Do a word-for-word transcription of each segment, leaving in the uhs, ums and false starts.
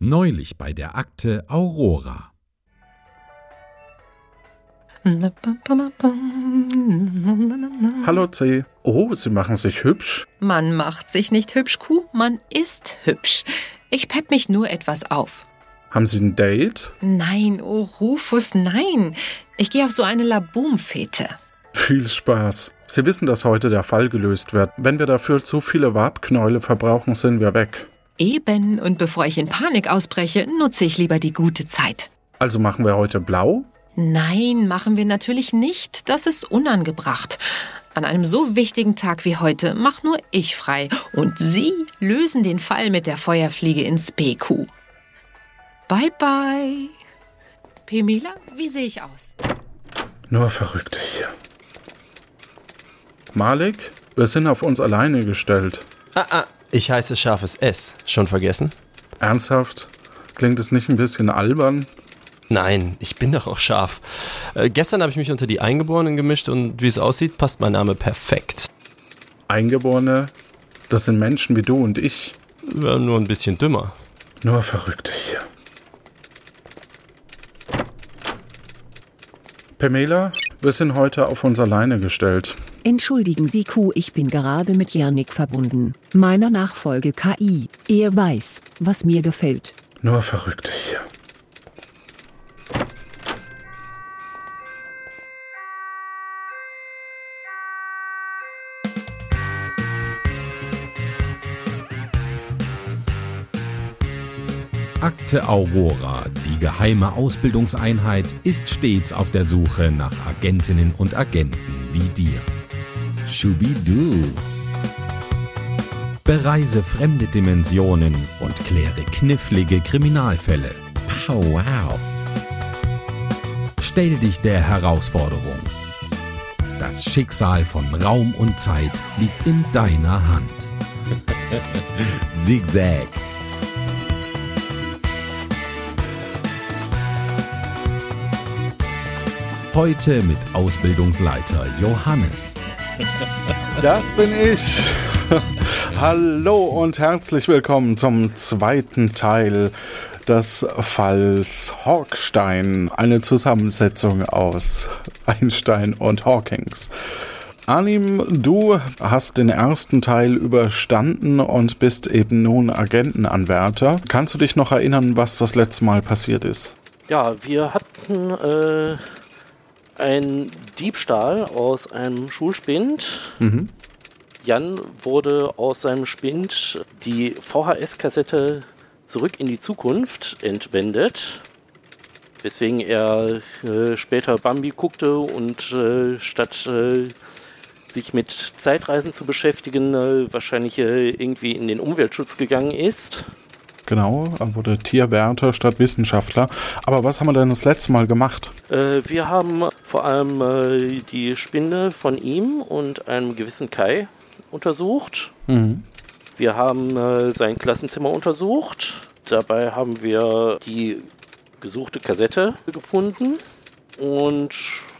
Neulich bei der Akte Aurora. Hallo C. Oh, Sie machen sich hübsch. Man macht sich nicht hübsch, Kuh, man ist hübsch. Ich pepp mich nur etwas auf. Haben Sie ein Date? Nein, oh Rufus, nein. Ich gehe auf so eine Laboom-Fete. Viel Spaß. Sie wissen, dass heute der Fall gelöst wird. Wenn wir dafür zu viele Warpknäule verbrauchen, sind wir weg. Eben, und bevor ich in Panik ausbreche, nutze ich lieber die gute Zeit. Also machen wir heute blau? Nein, machen wir natürlich nicht. Das ist unangebracht. An einem so wichtigen Tag wie heute mach nur ich frei. Und Sie lösen den Fall mit der Feuerfliege ins Peku. Bye, bye. Pamela, wie sehe ich aus? Nur Verrückte hier. Malik, wir sind auf uns alleine gestellt. Ah, ah, ich heiße scharfes S. Schon vergessen? Ernsthaft? Klingt es nicht ein bisschen albern? Nein, ich bin doch auch scharf. Äh, gestern habe ich mich unter die Eingeborenen gemischt und wie es aussieht, passt mein Name perfekt. Eingeborene? Das sind Menschen wie du und ich. Ja, nur ein bisschen dümmer. Nur Verrückte hier. Pamela, wir sind heute auf uns alleine gestellt. Entschuldigen Sie Q, ich bin gerade mit Janik verbunden. Meiner Nachfolge K I. Er weiß, was mir gefällt. Nur Verrückte hier. Akte Aurora, die geheime Ausbildungseinheit, ist stets auf der Suche nach Agentinnen und Agenten wie dir. Schubidu. Bereise fremde Dimensionen und kläre knifflige Kriminalfälle. Pow wow. Stell dich der Herausforderung. Das Schicksal von Raum und Zeit liegt in deiner Hand. Zigzag. Heute mit Ausbildungsleiter Johannes. Das bin ich. Hallo und herzlich willkommen zum zweiten Teil des Falls Horkstein. Eine Zusammensetzung aus Einstein und Hawkings. Arnim, du hast den ersten Teil überstanden und bist eben nun Agentenanwärter. Kannst du dich noch erinnern, was das letzte Mal passiert ist? Ja, wir hatten... Äh Ein Diebstahl aus einem Schulspind. Mhm. Jan wurde aus seinem Spind die V H S-Kassette Zurück in die Zukunft entwendet, weswegen er äh, später Bambi guckte und äh, statt äh, sich mit Zeitreisen zu beschäftigen, äh, wahrscheinlich äh, irgendwie in den Umweltschutz gegangen ist. Genau, er wurde Tierwärter statt Wissenschaftler. Aber was haben wir denn das letzte Mal gemacht? Äh, wir haben vor allem äh, die Spinde von ihm und einem gewissen Kai untersucht. Mhm. Wir haben äh, sein Klassenzimmer untersucht. Dabei haben wir die gesuchte Kassette gefunden und...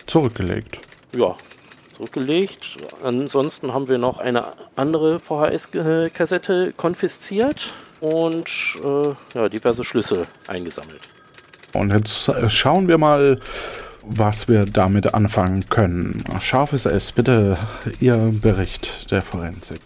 Zurückgelegt. Ja, zurückgelegt. Ansonsten haben wir noch eine andere V H S-Kassette konfisziert. Und äh, ja, diverse Schlüssel eingesammelt. Und jetzt schauen wir mal, was wir damit anfangen können. Scharfes S, bitte Ihr Bericht der Forensik.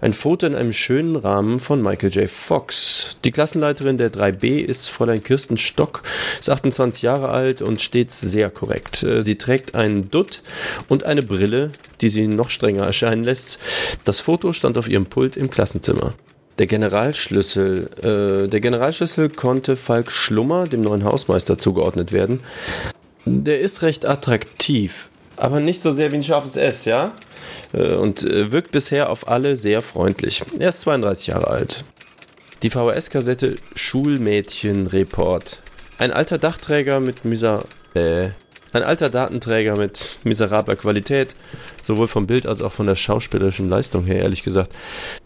Ein Foto in einem schönen Rahmen von Michael J. Fox. Die Klassenleiterin der drei B ist Fräulein Kirsten Stock, ist achtundzwanzig Jahre alt und stets sehr korrekt. Sie trägt einen Dutt und eine Brille, die sie noch strenger erscheinen lässt. Das Foto stand auf ihrem Pult im Klassenzimmer. Der Generalschlüssel. Äh, der Generalschlüssel konnte Falk Schlummer, dem neuen Hausmeister, zugeordnet werden. Der ist recht attraktiv, aber nicht so sehr wie ein scharfes S, ja? Äh, und äh, wirkt bisher auf alle sehr freundlich. Er ist zweiunddreißig Jahre alt. Die V H S-Kassette Schulmädchen Report. Ein alter Dachträger mit miser... Äh, ein alter Datenträger mit miserabler Qualität, sowohl vom Bild als auch von der schauspielerischen Leistung her, ehrlich gesagt.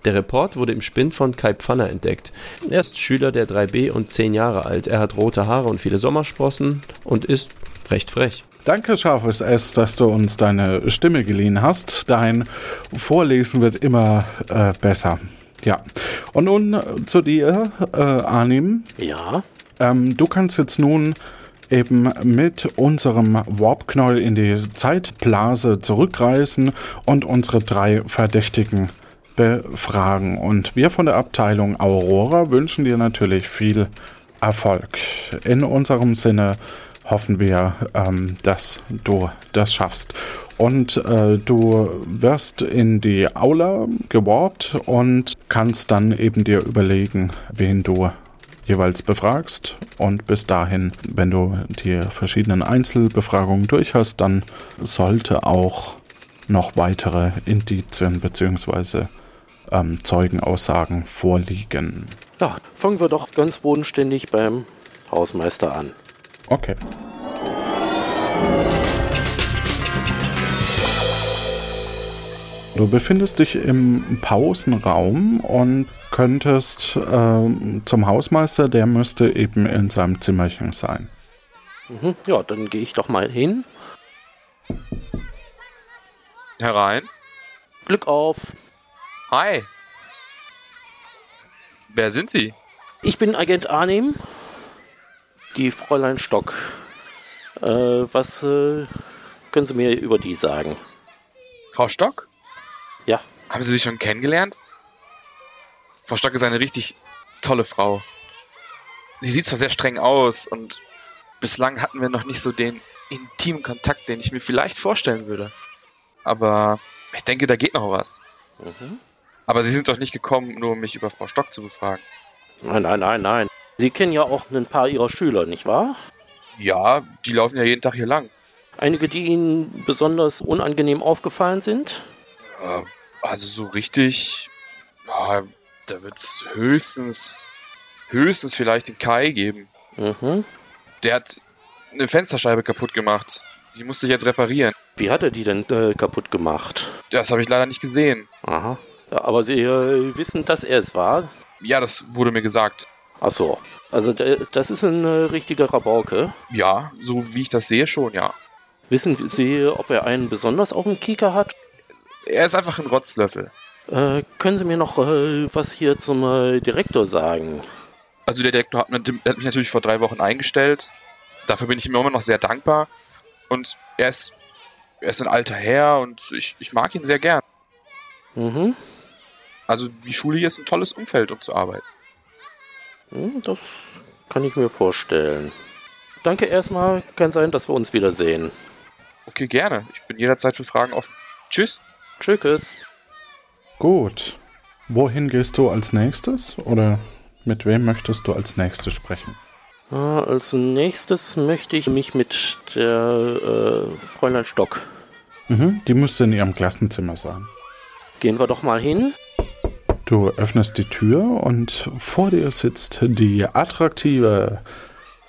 Der Report wurde im Spind von Kai Pfanner entdeckt. Er ist Schüler der drei B und zehn Jahre alt. Er hat rote Haare und viele Sommersprossen und ist recht frech. Danke, scharfes S, dass du uns deine Stimme geliehen hast. Dein Vorlesen wird immer äh, besser. Ja. Und nun zu dir, äh, Arnim. Ja. Ähm, du kannst jetzt nun eben mit unserem Warpknäuel in die Zeitblase zurückreisen und unsere drei Verdächtigen befragen. Und wir von der Abteilung Aurora wünschen dir natürlich viel Erfolg. In unserem Sinne hoffen wir, ähm, dass du das schaffst. Und äh, du wirst in die Aula geworbt und kannst dann eben dir überlegen, wen du jeweils befragst. Und bis dahin, wenn du die verschiedenen Einzelbefragungen durch hast, dann sollte auch noch weitere Indizien bzw. ähm, Zeugenaussagen vorliegen. Ja, fangen wir doch ganz bodenständig beim Hausmeister an. Okay. Du befindest dich im Pausenraum und könntest äh, zum Hausmeister, der müsste eben in seinem Zimmerchen sein. Mhm, ja, dann gehe ich doch mal hin. Herein. Glück auf. Hi. Wer sind Sie? Ich bin Agent Arnim, die Fräulein Stock. Äh, was äh, können Sie mir über die sagen? Frau Stock? Ja. Haben Sie sich schon kennengelernt? Frau Stock ist eine richtig tolle Frau. Sie sieht zwar sehr streng aus und bislang hatten wir noch nicht so den intimen Kontakt, den ich mir vielleicht vorstellen würde. Aber ich denke, da geht noch was. Mhm. Aber Sie sind doch nicht gekommen, nur um mich über Frau Stock zu befragen. Nein, nein, nein, nein. Sie kennen ja auch ein paar Ihrer Schüler, nicht wahr? Ja, die laufen ja jeden Tag hier lang. Einige, die Ihnen besonders unangenehm aufgefallen sind? Also so richtig, ja, da wird es höchstens, höchstens vielleicht den Kai geben. Mhm. Der hat eine Fensterscheibe kaputt gemacht. Die musste ich jetzt reparieren. Wie hat er die denn äh, kaputt gemacht? Das habe ich leider nicht gesehen. Aha. Ja, aber Sie äh, wissen, dass er es war? Ja, das wurde mir gesagt. Ach so. Also d- das ist ein äh, richtiger Rabauke? Ja, so wie ich das sehe schon, ja. Wissen Sie, ob er einen besonders auf dem Kieker hat? Er ist einfach ein Rotzlöffel. Äh, können Sie mir noch äh, was hier zum äh, Direktor sagen? Also der Direktor hat, hat mich natürlich vor drei Wochen eingestellt. Dafür bin ich ihm immer noch sehr dankbar. Und er ist, er ist ein alter Herr und ich, ich mag ihn sehr gern. Mhm. Also die Schule hier ist ein tolles Umfeld, um zu arbeiten. Das kann ich mir vorstellen. Danke erstmal. Kann sein, dass wir uns wiedersehen. Okay, gerne. Ich bin jederzeit für Fragen offen. Tschüss. Tschüss. Gut. Wohin gehst du als nächstes? Oder mit wem möchtest du als nächstes sprechen? Als nächstes möchte ich mich mit der äh, Fräulein Stock. Mhm, die müsste in ihrem Klassenzimmer sein. Gehen wir doch mal hin. Du öffnest die Tür und vor dir sitzt die attraktive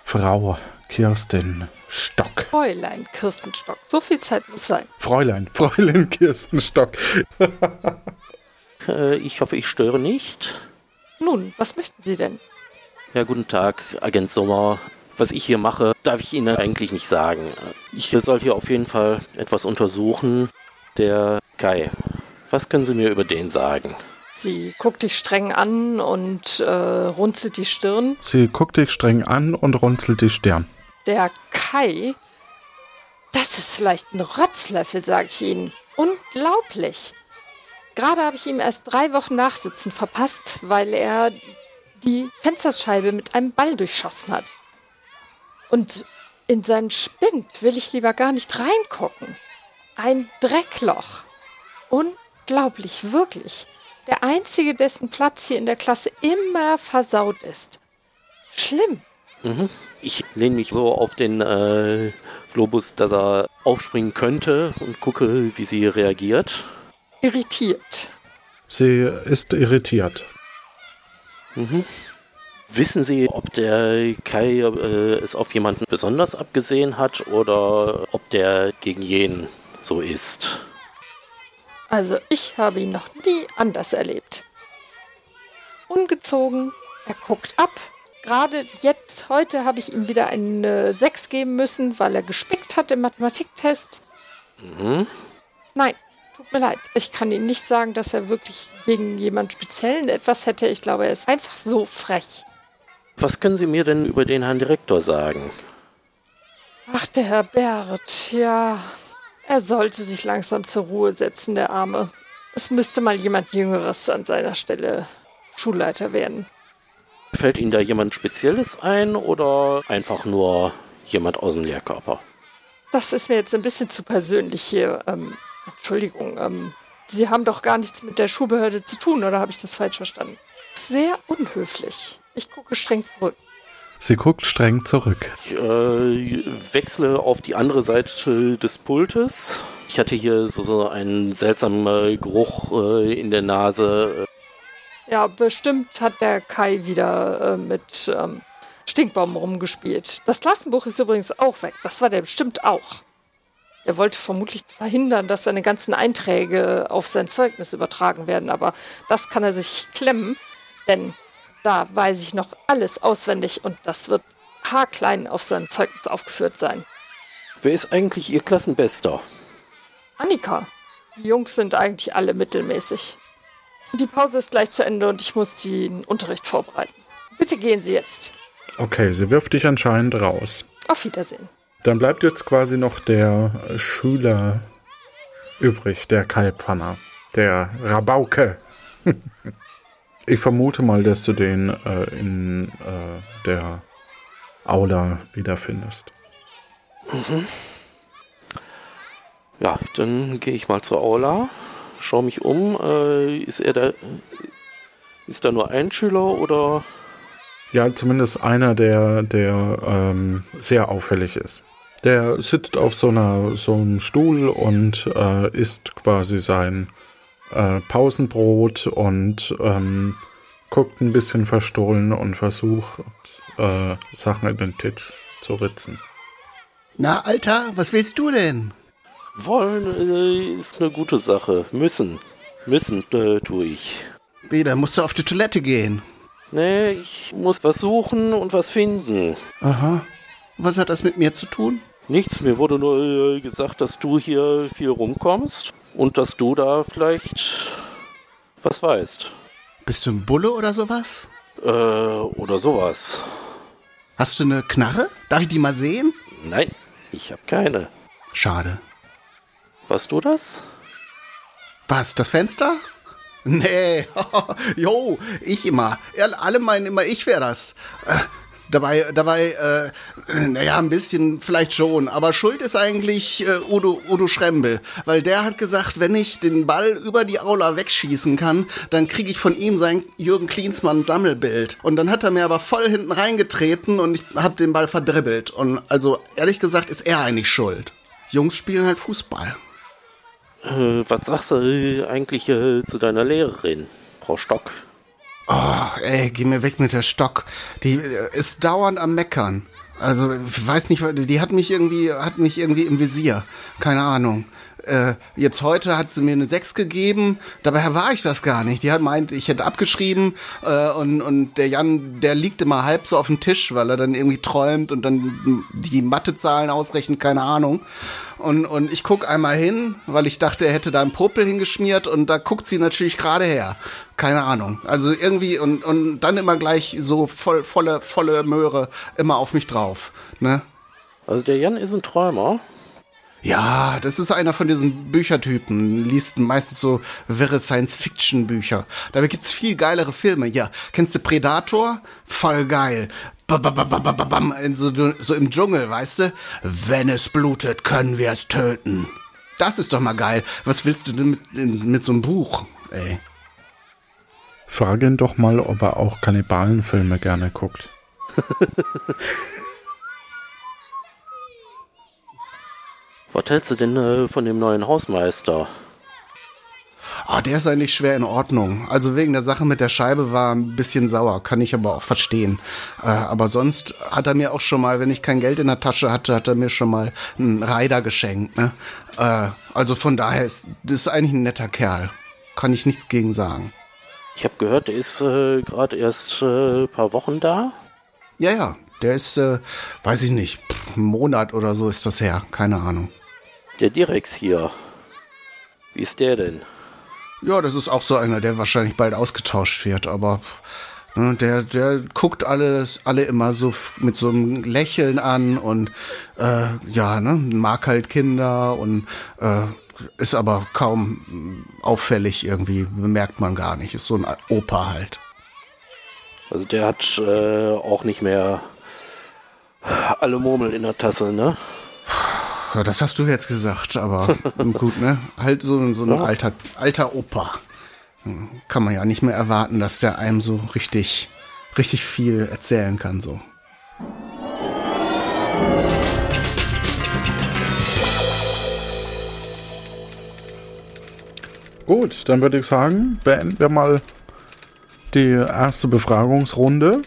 Frau Kirsten Stock. Fräulein Kirsten Stock. So viel Zeit muss sein. Fräulein, Fräulein Kirsten Stock. äh, ich hoffe, ich störe nicht. Nun, was möchten Sie denn? Ja, guten Tag, Agent Sommer. Was ich hier mache, darf ich Ihnen eigentlich nicht sagen. Ich soll hier auf jeden Fall etwas untersuchen. Der Kai, was können Sie mir über den sagen? Sie guckt dich streng an und äh, runzelt die Stirn. Sie guckt dich streng an und runzelt die Stirn. Der Kai, das ist vielleicht ein Rotzlöffel, sage ich Ihnen. Unglaublich. Gerade habe ich ihm erst drei Wochen Nachsitzen verpasst, weil er die Fensterscheibe mit einem Ball durchschossen hat. Und in seinen Spind will ich lieber gar nicht reingucken. Ein Dreckloch. Unglaublich, wirklich. Der Einzige, dessen Platz hier in der Klasse immer versaut ist. Schlimm. Ich lehne mich so auf den äh, Globus, dass er aufspringen könnte und gucke, wie sie reagiert. Irritiert. Sie ist irritiert. Mhm. Wissen Sie, ob der Kai äh, es auf jemanden besonders abgesehen hat oder ob der gegen jeden so ist? Also ich habe ihn noch nie anders erlebt. Ungezogen, er guckt ab. Gerade jetzt, heute, habe ich ihm wieder eine sechs geben müssen, weil er gespickt hat im Mathematiktest. Mhm. Nein, tut mir leid. Ich kann Ihnen nicht sagen, dass er wirklich gegen jemanden Speziellen etwas hätte. Ich glaube, er ist einfach so frech. Was können Sie mir denn über den Herrn Direktor sagen? Ach, der Herr Bert, ja. Er sollte sich langsam zur Ruhe setzen, der Arme. Es müsste mal jemand Jüngeres an seiner Stelle Schulleiter werden. Fällt Ihnen da jemand Spezielles ein oder einfach nur jemand aus dem Lehrkörper? Das ist mir jetzt ein bisschen zu persönlich hier. Ähm, Entschuldigung, ähm, Sie haben doch gar nichts mit der Schulbehörde zu tun, oder habe ich das falsch verstanden? Sehr unhöflich. Ich gucke streng zurück. Sie guckt streng zurück. Ich äh, wechsle auf die andere Seite des Pultes. Ich hatte hier so, so einen seltsamen Geruch äh, in der Nase. Ja, bestimmt hat der Kai wieder äh, mit ähm, Stinkbomben rumgespielt. Das Klassenbuch ist übrigens auch weg. Das war der bestimmt auch. Er wollte vermutlich verhindern, dass seine ganzen Einträge auf sein Zeugnis übertragen werden. Aber das kann er sich klemmen, denn da weiß ich noch alles auswendig und das wird haarklein auf seinem Zeugnis aufgeführt sein. Wer ist eigentlich Ihr Klassenbester? Annika. Die Jungs sind eigentlich alle mittelmäßig. Die Pause ist gleich zu Ende und ich muss den Unterricht vorbereiten. Bitte gehen Sie jetzt. Okay, sie wirft dich anscheinend raus. Auf Wiedersehen. Dann bleibt jetzt quasi noch der Schüler übrig, der Kai Pfanner, der Rabauke. Ich vermute mal, dass du den äh, in äh, der Aula wiederfindest. Mhm. Ja, dann gehe ich mal zur Aula. Schau mich um. Äh, ist er da? Ist da nur ein Schüler oder? Ja, zumindest einer, der, der ähm, sehr auffällig ist. Der sitzt auf so einer so einem Stuhl und äh, isst quasi sein äh, Pausenbrot und ähm, guckt ein bisschen verstohlen und versucht äh, Sachen in den Tisch zu ritzen. Na, Alter, was willst du denn? Wollen äh, ist eine gute Sache. Müssen. Müssen äh, tue ich. Wie, dann musst du auf die Toilette gehen. Nee, ich muss was suchen und was finden. Aha. Was hat das mit mir zu tun? Nichts. Mir wurde nur äh, gesagt, dass du hier viel rumkommst und dass du da vielleicht was weißt. Bist du ein Bulle oder sowas? Äh, oder sowas. Hast du eine Knarre? Darf ich die mal sehen? Nein, ich habe keine. Schade. Warst du das? Was, das Fenster? Nee, jo, ich immer. Alle meinen immer, ich wäre das. Äh, dabei, dabei, äh, naja, ein bisschen vielleicht schon. Aber schuld ist eigentlich äh, Udo, Udo Schrembel. Weil der hat gesagt, wenn ich den Ball über die Aula wegschießen kann, dann kriege ich von ihm sein Jürgen Klinsmann-Sammelbild. Und dann hat er mir aber voll hinten reingetreten und ich habe den Ball verdribbelt. Und also, ehrlich gesagt, ist er eigentlich schuld. Jungs spielen halt Fußball. Äh, was sagst du eigentlich äh, zu deiner Lehrerin, Frau Stock? Oh, ey, geh mir weg mit der Stock. Die äh, ist dauernd am Meckern. Also, ich weiß nicht, die hat mich irgendwie, hat mich irgendwie im Visier. Keine Ahnung. Äh, jetzt heute hat sie mir eine sechs gegeben, dabei war ich das gar nicht. Die hat meint, ich hätte abgeschrieben äh, und, und der Jan, der liegt immer halb so auf dem Tisch, weil er dann irgendwie träumt und dann die Mathezahlen ausrechnet, keine Ahnung. Und, und ich guck einmal hin, weil ich dachte, er hätte da einen Popel hingeschmiert und da guckt sie natürlich gerade her. Keine Ahnung. Also irgendwie und, und dann immer gleich so voll, volle, volle Möhre immer auf mich drauf. Ne? Also der Jan ist ein Träumer. Ja, das ist einer von diesen Büchertypen, liest meistens so wirre Science-Fiction-Bücher. Dabei gibt's viel geilere Filme. Ja, kennst du Predator? Voll geil. So im Dschungel, weißt du? Wenn es blutet, können wir es töten. Das ist doch mal geil. Was willst du denn mit, mit so einem Buch, ey? Frag ihn doch mal, ob er auch Kannibalenfilme gerne guckt. Was hältst du denn äh, von dem neuen Hausmeister? Ah, der ist eigentlich schwer in Ordnung. Also wegen der Sache mit der Scheibe war ein bisschen sauer, kann ich aber auch verstehen. Äh, aber sonst hat er mir auch schon mal, wenn ich kein Geld in der Tasche hatte, hat er mir schon mal einen Rider geschenkt. Ne? Äh, also von daher ist das eigentlich ein netter Kerl. Kann ich nichts gegen sagen. Ich habe gehört, der ist äh, gerade erst ein äh, paar Wochen da. Ja, ja, der ist, äh, weiß ich nicht, pff, einen Monat oder so ist das her, keine Ahnung. Der Direx hier. Wie ist der denn? Ja, das ist auch so einer, der wahrscheinlich bald ausgetauscht wird, aber ne, der, der guckt alles, alle immer so f- mit so einem Lächeln an und äh, ja, ne, mag halt Kinder und äh, ist aber kaum auffällig irgendwie, bemerkt man gar nicht, ist so ein Opa halt. Also der hat äh, auch nicht mehr alle Murmeln in der Tasse, ne? Ja, das hast du jetzt gesagt, aber gut, ne? Halt so, so ein ja. alter, alter Opa. Kann man ja nicht mehr erwarten, dass der einem so richtig, richtig viel erzählen kann, so. Gut, dann würde ich sagen, beenden wir mal die erste Befragungsrunde.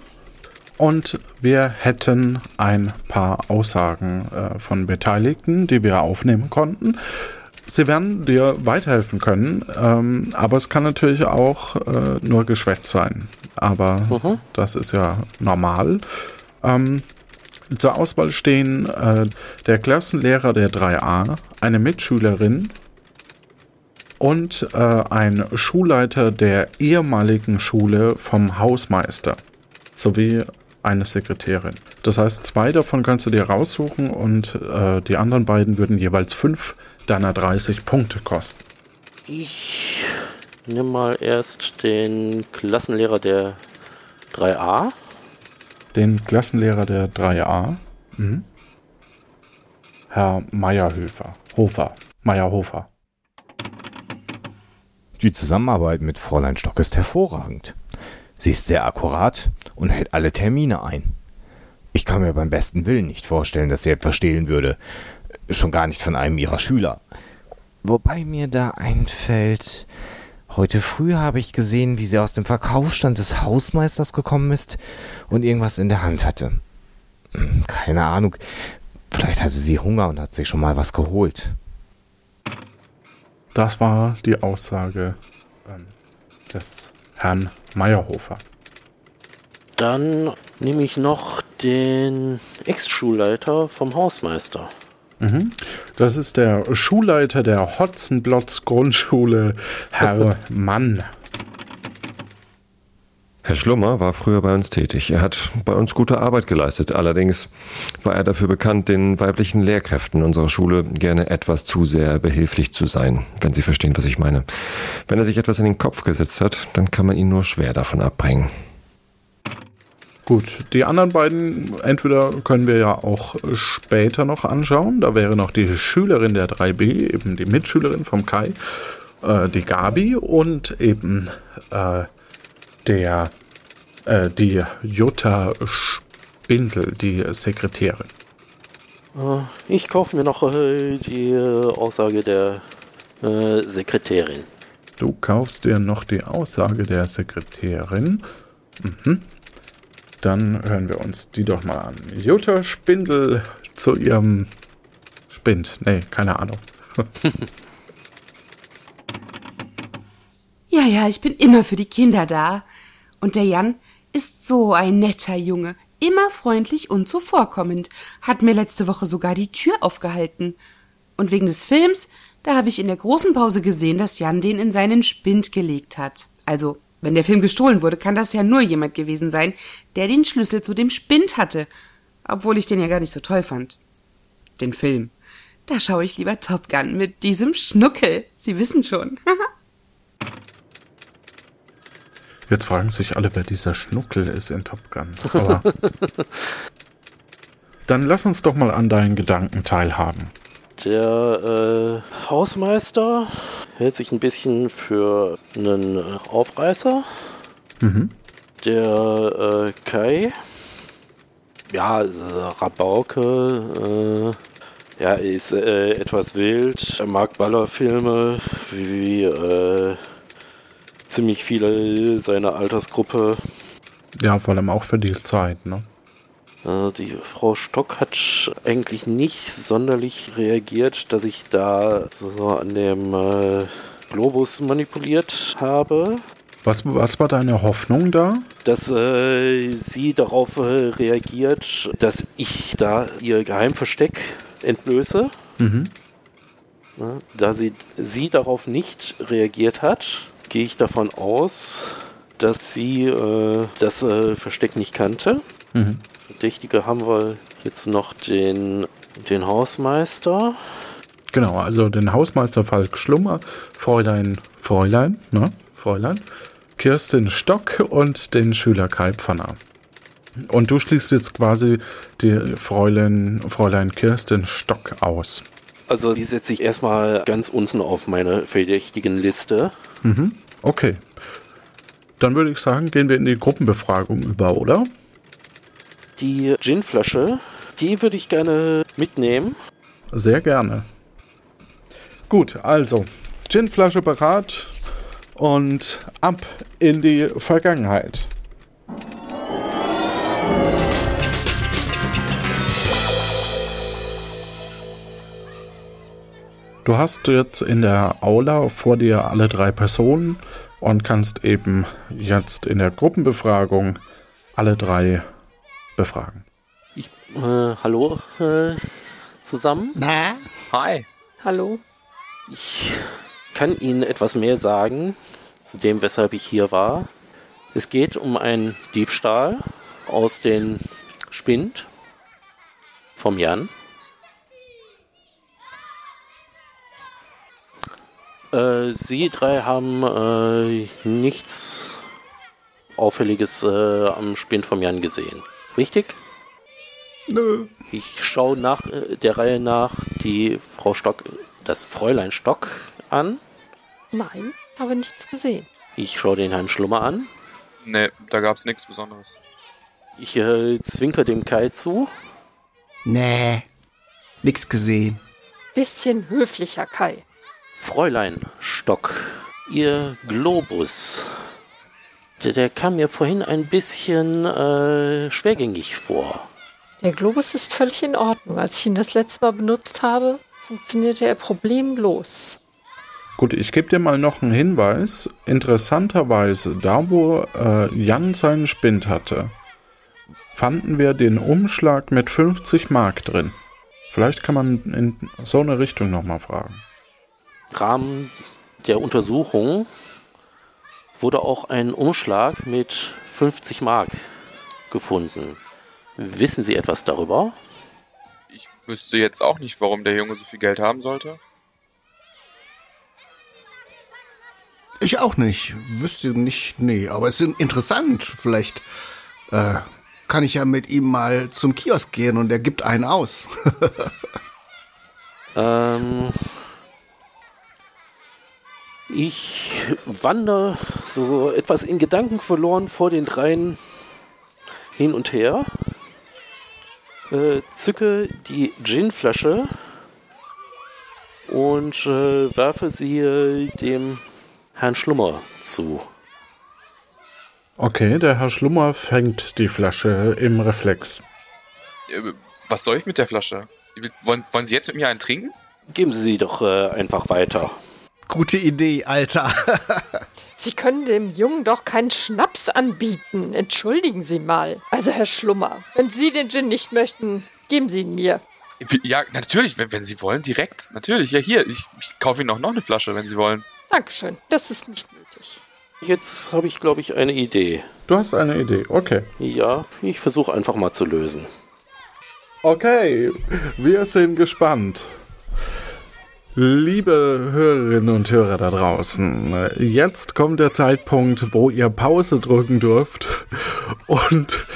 Und wir hätten ein paar Aussagen äh, von Beteiligten, die wir aufnehmen konnten. Sie werden dir weiterhelfen können, ähm, aber es kann natürlich auch äh, nur Geschwätz sein. Aber mhm. das ist ja normal. Ähm, zur Auswahl stehen äh, der Klassenlehrer der drei a, eine Mitschülerin und äh, ein Schulleiter der ehemaligen Schule vom Hausmeister sowie eine Sekretärin. Das heißt, zwei davon kannst du dir raussuchen und äh, die anderen beiden würden jeweils fünf deiner dreißig Punkte kosten. Ich nehme mal erst den Klassenlehrer der drei a. Den Klassenlehrer der drei a? Mhm. Herr Meierhofer. Hofer. Meierhofer. Die Zusammenarbeit mit Fräulein Stock ist hervorragend. Sie ist sehr akkurat und hält alle Termine ein. Ich kann mir beim besten Willen nicht vorstellen, dass sie etwas stehlen würde. Schon gar nicht von einem ihrer Schüler. Wobei mir da einfällt, heute früh habe ich gesehen, wie sie aus dem Verkaufsstand des Hausmeisters gekommen ist und irgendwas in der Hand hatte. Keine Ahnung, vielleicht hatte sie Hunger und hat sich schon mal was geholt. Das war die Aussage des Herrn Meierhofer. Dann nehme ich noch den Ex-Schulleiter vom Hausmeister. Mhm. Das ist der Schulleiter der Hotzenblotz Grundschule, Herr Mann. Herr Schlummer war früher bei uns tätig. Er hat bei uns gute Arbeit geleistet. Allerdings war er dafür bekannt, den weiblichen Lehrkräften unserer Schule gerne etwas zu sehr behilflich zu sein, wenn Sie verstehen, was ich meine. Wenn er sich etwas in den Kopf gesetzt hat, dann kann man ihn nur schwer davon abbringen. Gut, die anderen beiden, entweder können wir ja auch später noch anschauen. Da wäre noch die Schülerin der drei b, eben die Mitschülerin vom Kai, äh, die Gabi und eben äh, der, äh, die Jutta Spindel, die Sekretärin. Ich kaufe mir noch äh, die äh, Aussage der äh, Sekretärin. Du kaufst dir noch die Aussage der Sekretärin. Mhm. Dann hören wir uns die doch mal an. Jutta Spindel zu ihrem Spind. Nee, keine Ahnung. Ja, ja, ich bin immer für die Kinder da. Und der Jan ist so ein netter Junge. Immer freundlich und zuvorkommend. Hat mir letzte Woche sogar die Tür aufgehalten. Und wegen des Films, da habe ich in der großen Pause gesehen, dass Jan den in seinen Spind gelegt hat. Also, wenn der Film gestohlen wurde, kann das ja nur jemand gewesen sein, der den Schlüssel zu dem Spind hatte. Obwohl ich den ja gar nicht so toll fand. Den Film. Da schaue ich lieber Top Gun mit diesem Schnuckel. Sie wissen schon. Jetzt fragen sich alle, wer dieser Schnuckel ist in Top Gun. Aber dann lass uns doch mal an deinen Gedanken teilhaben. Der äh, Hausmeister hält sich ein bisschen für einen Aufreißer. Mhm. Der äh, Kai, ja, äh, Rabauke, äh, ja, ist äh, etwas wild. Er mag Ballerfilme, wie äh, ziemlich viele seiner Altersgruppe. Ja, vor allem auch für die Zeit, ne? Äh, die Frau Stock hat eigentlich nicht sonderlich reagiert, dass ich da so an dem äh, Globus manipuliert habe. Was, was war deine Hoffnung da? Dass äh, sie darauf äh, reagiert, dass ich da ihr Geheimversteck entblöße. Mhm. Da sie, sie darauf nicht reagiert hat, gehe ich davon aus, dass sie äh, das äh, Versteck nicht kannte. Mhm. Verdächtige haben wir jetzt noch den, den Hausmeister. Genau, also den Hausmeister Falk Schlummer, Fräulein, Fräulein, ne? Fräulein, Kirsten Stock und den Schüler Kai Pfanner. Und du schließt jetzt quasi die Fräulein, Fräulein Kirsten Stock aus. Also die setze ich erstmal ganz unten auf meine verdächtigen Liste. Mhm, okay. Dann würde ich sagen, gehen wir in die Gruppenbefragung über, oder? Die Ginflasche, die würde ich gerne mitnehmen. Sehr gerne. Gut, also Ginflasche parat und ab in die Vergangenheit. Du hast jetzt in der Aula vor dir alle drei Personen und kannst eben jetzt in der Gruppenbefragung alle drei befragen. Ich, äh, hallo äh, zusammen. Na? Hi. Hallo. Ich kann Ihnen etwas mehr sagen zu dem, weshalb ich hier war. Es geht um einen Diebstahl aus den Spind vom Jan. Sie drei haben äh, nichts Auffälliges äh, am Spind vom Jan gesehen. Richtig? Nö. Ich schaue nach äh, der Reihe nach die Frau Stock, das Fräulein Stock an. Nein, habe nichts gesehen. Ich schaue den Herrn Schlummer an. Nee, da gab's nichts Besonderes. Ich äh, zwinker dem Kai zu. Nee, nichts gesehen. Bisschen höflicher, Kai. Fräulein Stock, Ihr Globus, der, der kam mir vorhin ein bisschen äh, schwergängig vor. Der Globus ist völlig in Ordnung. Als ich ihn das letzte Mal benutzt habe, funktionierte er problemlos. Gut, ich gebe dir mal noch einen Hinweis. Interessanterweise, da wo äh, Jan seinen Spind hatte, fanden wir den Umschlag mit fünfzig Mark drin. Vielleicht kann man in so eine Richtung nochmal fragen. Rahmen der Untersuchung wurde auch ein Umschlag mit fünfzig Mark gefunden. Wissen Sie etwas darüber? Ich wüsste jetzt auch nicht, warum der Junge so viel Geld haben sollte. Ich auch nicht. Wüsste nicht, nee. Aber es ist interessant. Vielleicht äh, kann ich ja mit ihm mal zum Kiosk gehen und er gibt einen aus. ähm... Ich wandere so, so etwas in Gedanken verloren vor den dreien hin und her, äh, zücke die Ginflasche und äh, werfe sie äh, dem Herrn Schlummer zu. Okay, der Herr Schlummer fängt die Flasche im Reflex. Was soll ich mit der Flasche? Wollen, wollen Sie jetzt mit mir einen trinken? Geben Sie sie doch äh, einfach weiter. Gute Idee, Alter. Sie können dem Jungen doch keinen Schnaps anbieten. Entschuldigen Sie mal. Also, Herr Schlummer, wenn Sie den Gin nicht möchten, geben Sie ihn mir. Ja, natürlich, wenn, wenn Sie wollen, direkt. Natürlich, ja, hier, ich, ich kaufe Ihnen auch noch eine Flasche, wenn Sie wollen. Dankeschön, das ist nicht nötig. Jetzt habe ich, glaube ich, eine Idee. Du hast eine Idee, okay. Ja, ich versuche einfach mal zu lösen. Okay, wir sind gespannt. Liebe Hörerinnen und Hörer da draußen, jetzt kommt der Zeitpunkt, wo ihr Pause drücken dürft und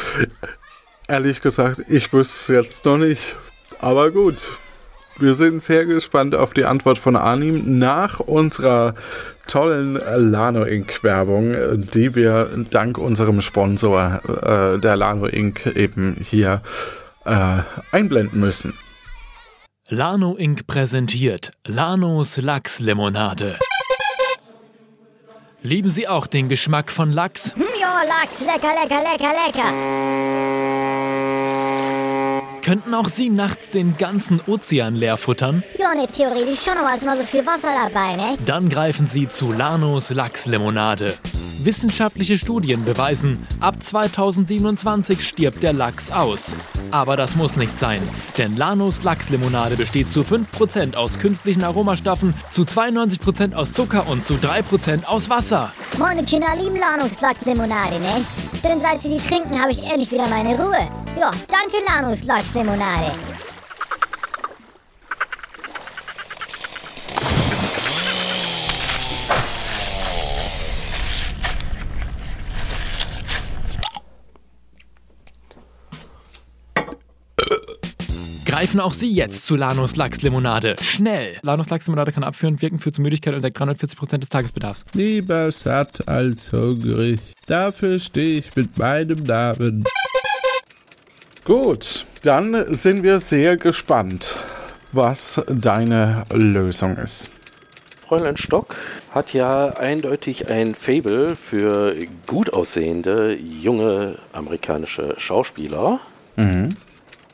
ehrlich gesagt, ich wüsste es jetzt noch nicht, aber gut, wir sind sehr gespannt auf die Antwort von Arnim nach unserer tollen Lano Incorporated. Werbung, die wir dank unserem Sponsor äh, der Lano Incorporated eben hier äh, einblenden müssen. Lano Incorporated präsentiert Lanos Lachs-Limonade. Lieben Sie auch den Geschmack von Lachs? Hm, ja, Lachs, lecker, lecker, lecker, lecker. Könnten auch Sie nachts den ganzen Ozean leer futtern? Ja, ne, theoretisch schon, aber es ist mal so viel Wasser dabei, ne? Dann greifen Sie zu Lanos Lachs-Limonade. Wissenschaftliche Studien beweisen, ab zweitausendsiebenundzwanzig stirbt der Lachs aus. Aber das muss nicht sein, denn Lanos Lachs-Limonade besteht zu fünf Prozent aus künstlichen Aromastoffen, zu zweiundneunzig Prozent aus Zucker und zu drei Prozent aus Wasser. Meine Kinder lieben Lanos Lachs-Limonade, ne? Denn seit sie die trinken, habe ich endlich wieder meine Ruhe. Ja, danke Lanos Lachs-Limonade. Greifen auch Sie jetzt zu Lanos Lachs-Limonade. Schnell! Lanos Lachs-Limonade kann abführend wirken, führt zu Müdigkeit und deckt dreihundertvierzig Prozent des Tagesbedarfs. Lieber satt als hungrig. Dafür stehe ich mit meinem Namen. Gut, dann sind wir sehr gespannt, was deine Lösung ist. Fräulein Stock hat ja eindeutig ein Faible für gut aussehende, junge amerikanische Schauspieler. Mhm.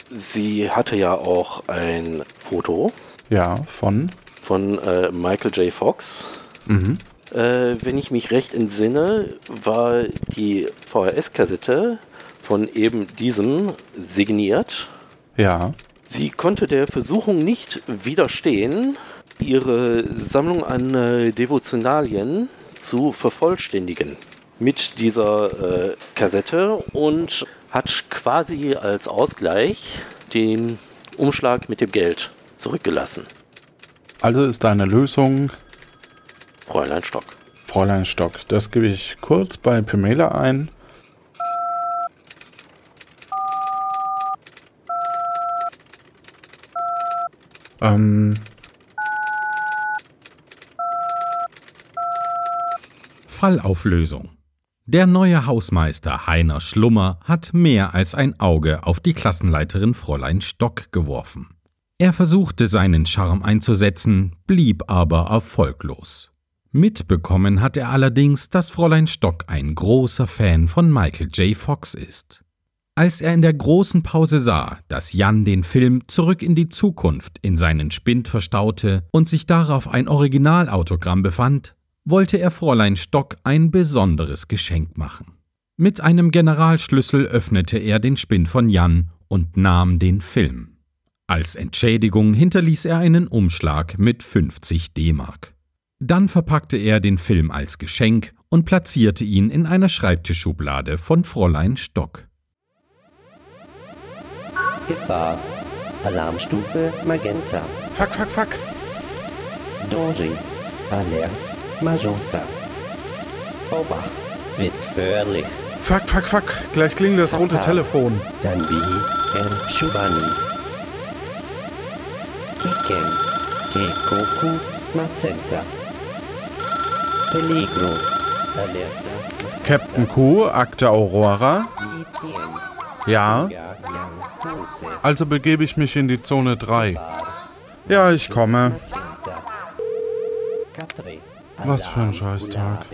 Sie hatte ja auch ein Foto. Ja, von? Von äh, Michael J. Fox. Mhm. Äh, wenn ich mich recht entsinne, war die V H S-Kassette von eben diesem signiert. Ja. Sie konnte der Versuchung nicht widerstehen, ihre Sammlung an äh, Devotionalien zu vervollständigen. Mit dieser äh, Kassette und hat quasi als Ausgleich den Umschlag mit dem Geld zurückgelassen. Also ist deine Lösung Fräulein Stock. Fräulein Stock. Das gebe ich kurz bei Pamela ein. Ähm. Fallauflösung. Der neue Hausmeister Heiner Schlummer hat mehr als ein Auge auf die Klassenleiterin Fräulein Stock geworfen. Er versuchte seinen Charme einzusetzen, blieb aber erfolglos. Mitbekommen hat er allerdings, dass Fräulein Stock ein großer Fan von Michael J. Fox ist. Als er in der großen Pause sah, dass Jan den Film Zurück in die Zukunft in seinen Spind verstaute und sich darauf ein Originalautogramm befand, wollte er Fräulein Stock ein besonderes Geschenk machen. Mit einem Generalschlüssel öffnete er den Spind von Jan und nahm den Film. Als Entschädigung hinterließ er einen Umschlag mit fünfzig D-Mark. Dann verpackte er den Film als Geschenk und platzierte ihn in einer Schreibtischschublade von Fräulein Stock. Gefahr. Alarmstufe Magenta. Fuck, fuck, fuck. Doji. Alert. Magenta. Obacht, es wird gefährlich. Fuck, fuck, fuck, gleich klingelt das rote Telefon. Dann wie El Schubani. Kiken, Kekoku, Magenta. Peligro, Alerta. Captain Q, Akte Aurora. Ja. Also begebe ich mich in die Zone drei. Ja, ich komme. Was für ein Scheißtag.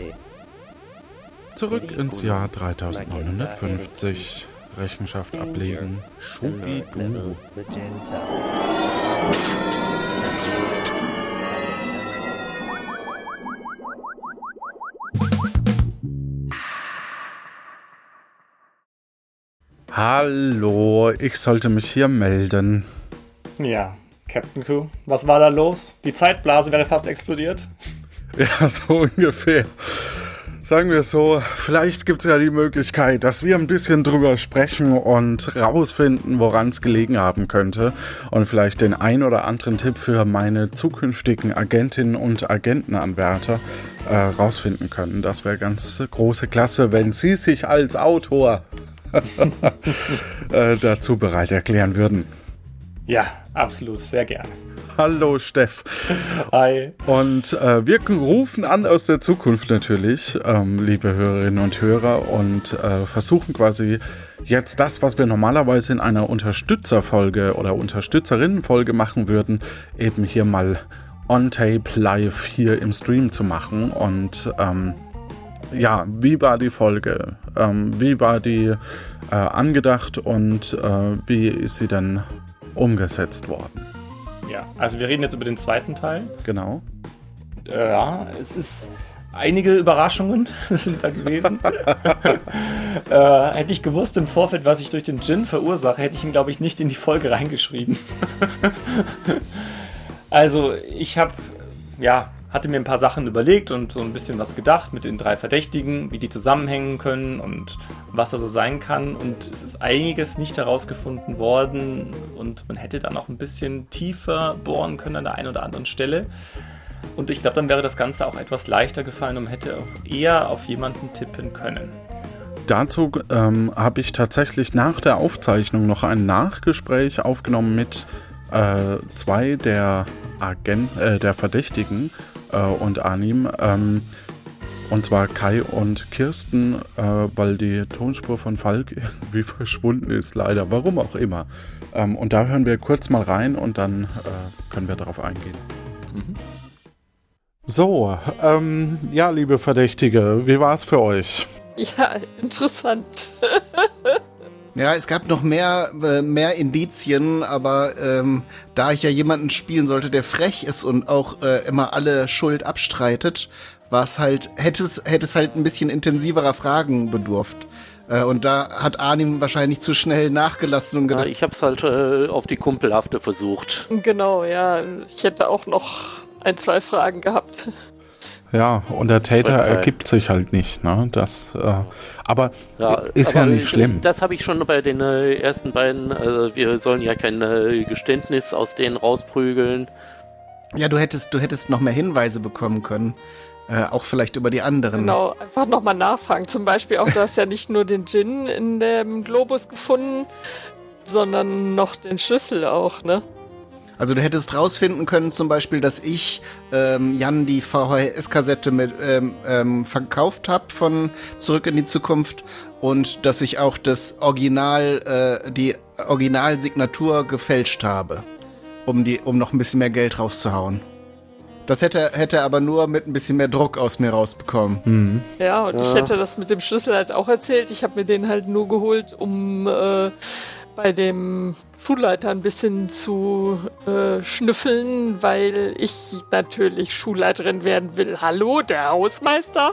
Zurück ins Jahr dreitausendneunhundertfünfzig. Rechenschaft ablegen. Schubidu. Hallo, ich sollte mich hier melden. Ja, Captain Q, was war da los? Die Zeitblase wäre fast explodiert. Ja, so ungefähr. Sagen wir es so, vielleicht gibt es ja die Möglichkeit, dass wir ein bisschen drüber sprechen und rausfinden, woran es gelegen haben könnte. Und vielleicht den ein oder anderen Tipp für meine zukünftigen Agentinnen und Agentenanwärter äh, rausfinden können. Das wäre ganz große Klasse, wenn Sie sich als Autor äh, dazu bereit erklären würden. Ja, absolut, sehr gerne. Hallo Steff. Hi. Und äh, wir rufen an aus der Zukunft natürlich, ähm, liebe Hörerinnen und Hörer, und äh, versuchen quasi jetzt das, was wir normalerweise in einer Unterstützerfolge oder Unterstützerinnenfolge machen würden, eben hier mal on tape live hier im Stream zu machen. Und ähm, ja, wie war die Folge? Ähm, wie war die äh, angedacht und äh, wie ist sie dann umgesetzt worden? Ja, also wir reden jetzt über den zweiten Teil. Genau. Ja, es ist einige Überraschungen sind da gewesen. äh, hätte ich gewusst im Vorfeld, was ich durch den Gin verursache, hätte ich ihn, glaube ich, nicht in die Folge reingeschrieben. Also, ich habe, ja, hatte mir ein paar Sachen überlegt und so ein bisschen was gedacht mit den drei Verdächtigen, wie die zusammenhängen können und was da so sein kann. Und es ist einiges nicht herausgefunden worden und man hätte dann auch ein bisschen tiefer bohren können an der einen oder anderen Stelle. Und ich glaube, dann wäre das Ganze auch etwas leichter gefallen und hätte auch eher auf jemanden tippen können. Dazu ähm, habe ich tatsächlich nach der Aufzeichnung noch ein Nachgespräch aufgenommen mit äh, zwei der, Agent- äh, der Verdächtigen äh, und Arnim. Ähm, und zwar Kai und Kirsten, äh, weil die Tonspur von Falk irgendwie verschwunden ist, leider. Warum auch immer. Ähm, und da hören wir kurz mal rein und dann äh, können wir darauf eingehen. Mhm. So, ähm, ja, liebe Verdächtige, wie war es für euch? Ja, interessant. Ja, es gab noch mehr, äh, mehr Indizien, aber ähm, da ich ja jemanden spielen sollte, der frech ist und auch äh, immer alle Schuld abstreitet, war es halt, hätte es, hätte es halt ein bisschen intensiverer Fragen bedurft. Äh, und da hat Arnim wahrscheinlich zu schnell nachgelassen und gedacht. Ja, ich hab's halt äh, auf die Kumpelhafte versucht. Genau, ja, ich hätte auch noch ein, zwei Fragen gehabt. Ja, und der Täter okay. ergibt sich halt nicht, ne? Das, äh, aber ja, ist aber ja nicht schlimm. Das habe ich schon bei den äh, ersten beiden. Also wir sollen ja kein äh, Geständnis aus denen rausprügeln. Ja, du hättest, du hättest noch mehr Hinweise bekommen können. Äh, auch vielleicht über die anderen. Genau, einfach nochmal nachfragen. Zum Beispiel auch, du hast ja nicht nur den Gin in dem Globus gefunden, sondern noch den Schlüssel auch, ne? Also du hättest rausfinden können zum Beispiel, dass ich ähm, Jan die V H S-Kassette mit ähm, ähm, verkauft habe von Zurück in die Zukunft und dass ich auch das Original, äh, die Originalsignatur gefälscht habe, um die, um noch ein bisschen mehr Geld rauszuhauen. Das hätte, hätte aber nur mit ein bisschen mehr Druck aus mir rausbekommen. Mhm. Ja, und ja. ich hätte das mit dem Schlüssel halt auch erzählt. Ich habe mir den halt nur geholt, um äh, bei dem Schulleiter ein bisschen zu äh, schnüffeln, weil ich natürlich Schulleiterin werden will. Hallo, der Hausmeister?